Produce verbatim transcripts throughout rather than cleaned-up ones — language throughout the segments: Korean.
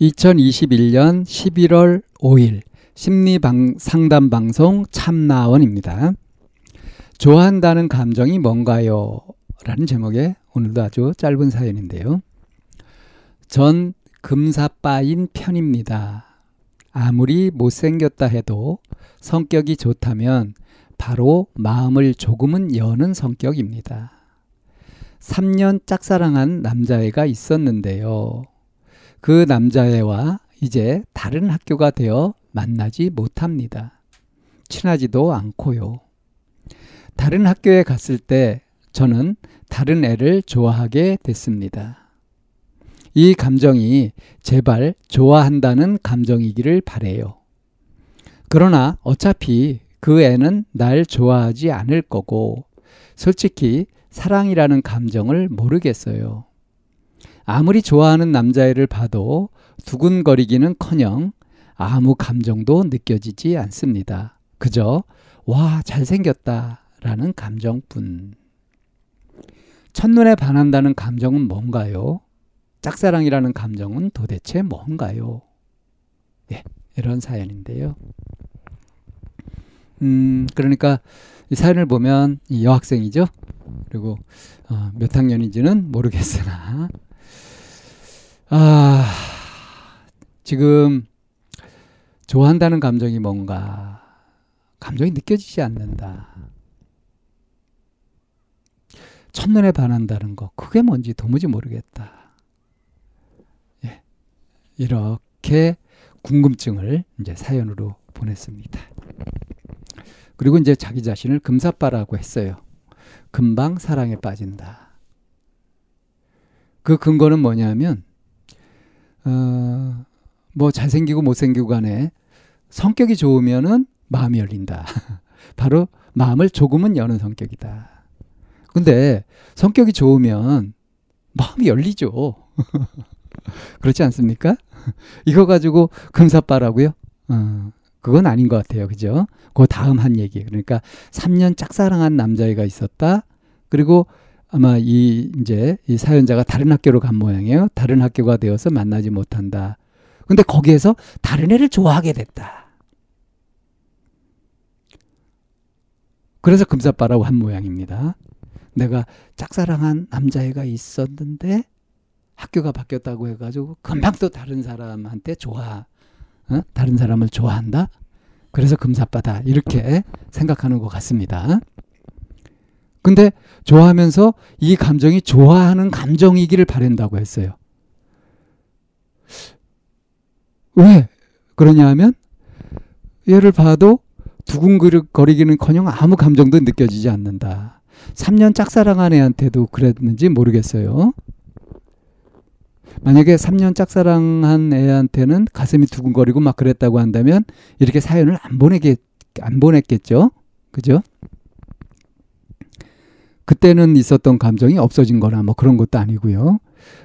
이천이십일년 십일월 오일 심리상담방송 참나원입니다. 좋아한다는 감정이 뭔가요? 라는 제목의 오늘도 아주 짧은 사연인데요. 전 금사빠인 편입니다. 아무리 못생겼다 해도 성격이 좋다면 바로 마음을 조금은 여는 성격입니다. 삼 년 짝사랑한 남자애가 있었는데요. 그 남자애와 이제 다른 학교가 되어 만나지 못합니다. 친하지도 않고요. 다른 학교에 갔을 때 저는 다른 애를 좋아하게 됐습니다. 이 감정이 제발 좋아한다는 감정이기를 바래요. 그러나 어차피 그 애는 날 좋아하지 않을 거고 솔직히 사랑이라는 감정을 모르겠어요. 아무리 좋아하는 남자애를 봐도 두근거리기는커녕 아무 감정도 느껴지지 않습니다. 그저 와, 잘생겼다 라는 감정뿐. 첫눈에 반한다는 감정은 뭔가요? 짝사랑이라는 감정은 도대체 뭔가요? 네, 이런 사연인데요. 음, 그러니까 이 사연을 보면 이 여학생이죠. 그리고 어, 몇 학년인지는 모르겠으나 아, 지금 좋아한다는 감정이 뭔가 감정이 느껴지지 않는다. 첫눈에 반한다는 거 그게 뭔지 도무지 모르겠다. 예, 이렇게 궁금증을 이제 사연으로 보냈습니다. 그리고 이제 자기 자신을 금사빠라고 했어요. 금방 사랑에 빠진다. 그 근거는 뭐냐면 어, 뭐 잘생기고 못생기고 간에 성격이 좋으면은 마음이 열린다. 바로 마음을 조금은 여는 성격이다. 근데 성격이 좋으면 마음이 열리죠. 그렇지 않습니까? 이거 가지고 금사빠라고요? 어, 그건 아닌 것 같아요. 그죠? 그 다음 한 얘기. 그러니까 삼 년 짝사랑한 남자애가 있었다. 그리고 아마 이 이제 이 사연자가 다른 학교로 간 모양이에요. 다른 학교가 되어서 만나지 못한다. 근데 거기에서 다른 애를 좋아하게 됐다. 그래서 금사빠라고 한 모양입니다. 내가 짝사랑한 남자애가 있었는데 학교가 바뀌었다고 해가지고 금방 또 다른 사람한테 좋아, 어? 다른 사람을 좋아한다. 그래서 금사빠다 이렇게 생각하는 것 같습니다. 근데 좋아하면서 이 감정이 좋아하는 감정이기를 바란다고 했어요. 왜 그러냐 하면 얘를 봐도 두근거리기는커녕 아무 감정도 느껴지지 않는다. 삼 년 짝사랑한 애한테도 그랬는지 모르겠어요. 만약에 삼 년 짝사랑한 애한테는 가슴이 두근거리고 막 그랬다고 한다면 이렇게 사연을 안 보내겠, 안 보냈겠죠. 그죠? 그때는 있었던 감정이 없어진 거나 뭐 그런 것도 아니고요.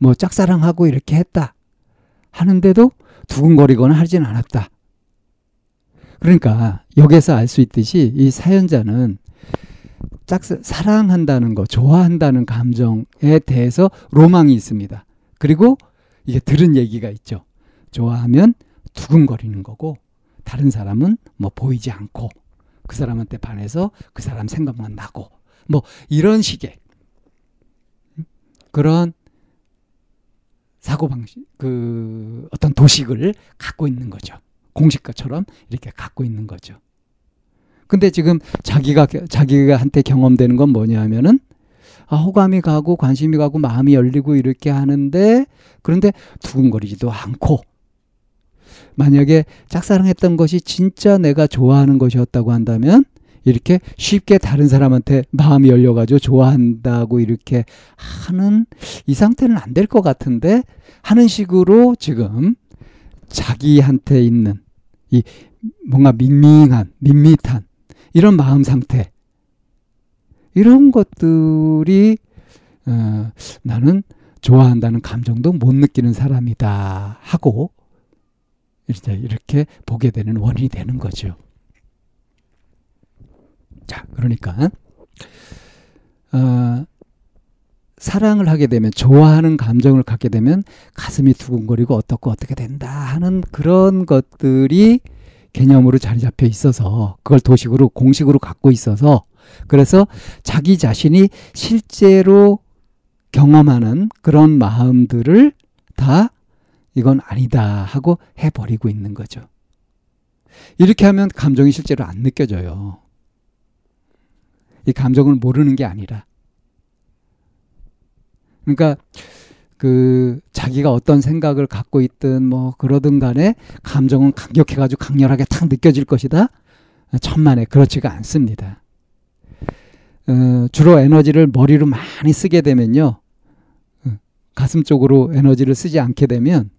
뭐 짝사랑하고 이렇게 했다 하는데도 두근거리거나 하진 않았다. 그러니까 여기에서 알 수 있듯이 이 사연자는 짝사, 사랑한다는 거, 좋아한다는 감정에 대해서 로망이 있습니다. 그리고 이게 들은 얘기가 있죠. 좋아하면 두근거리는 거고 다른 사람은 뭐 보이지 않고 그 사람한테 반해서 그 사람 생각만 나고 뭐 이런 식의 그런 사고방식, 그 어떤 도식을 갖고 있는 거죠. 공식처럼 이렇게 갖고 있는 거죠. 근데 지금 자기가, 자기가 한테 경험되는 건 뭐냐 하면은, 아, 호감이 가고 관심이 가고 마음이 열리고 이렇게 하는데, 그런데 두근거리지도 않고, 만약에 짝사랑했던 것이 진짜 내가 좋아하는 것이었다고 한다면, 이렇게 쉽게 다른 사람한테 마음이 열려가지고 좋아한다고 이렇게 하는 이 상태는 안 될 것 같은데 하는 식으로 지금 자기한테 있는 이 뭔가 밍밍한, 밋밋한 이런 마음 상태, 이런 것들이 어, 나는 좋아한다는 감정도 못 느끼는 사람이다 하고 이렇게 보게 되는 원인이 되는 거죠. 자, 그러니까 어, 사랑을 하게 되면, 좋아하는 감정을 갖게 되면 가슴이 두근거리고 어떻고 어떻게 된다 하는 그런 것들이 개념으로 자리 잡혀 있어서, 그걸 도식으로 공식으로 갖고 있어서, 그래서 자기 자신이 실제로 경험하는 그런 마음들을 다 이건 아니다 하고 해버리고 있는 거죠. 이렇게 하면 감정이 실제로 안 느껴져요. 이 감정을 모르는 게 아니라. 그러니까 그 자기가 어떤 생각을 갖고 있든 뭐 그러든 간에 감정은 강력해가지고 강렬하게 탁 느껴질 것이다? 천만에 그렇지가 않습니다. 어, 주로 에너지를 머리로 많이 쓰게 되면요, 가슴 쪽으로 에너지를 쓰지 않게 되면,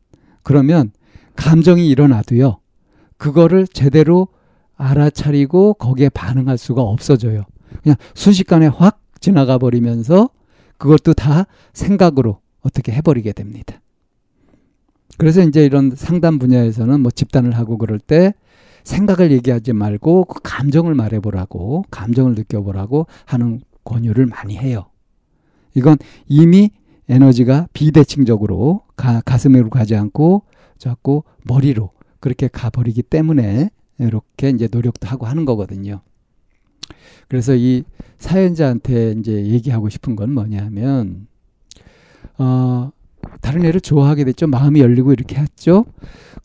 그러면 감정이 일어나도요 그거를 제대로 알아차리고 거기에 반응할 수가 없어져요. 그냥 순식간에 확 지나가 버리면서 그것도 다 생각으로 어떻게 해버리게 됩니다. 그래서 이제 이런 상담 분야에서는 뭐 집단을 하고 그럴 때 생각을 얘기하지 말고 그 감정을 말해보라고, 감정을 느껴보라고 하는 권유를 많이 해요. 이건 이미 에너지가 비대칭적으로 가, 가슴으로 가지 않고 자꾸 머리로 그렇게 가버리기 때문에 이렇게 이제 노력도 하고 하는 거거든요. 그래서 이 사연자한테 이제 얘기하고 싶은 건 뭐냐면, 어, 다른 애를 좋아하게 됐죠. 마음이 열리고 이렇게 했죠.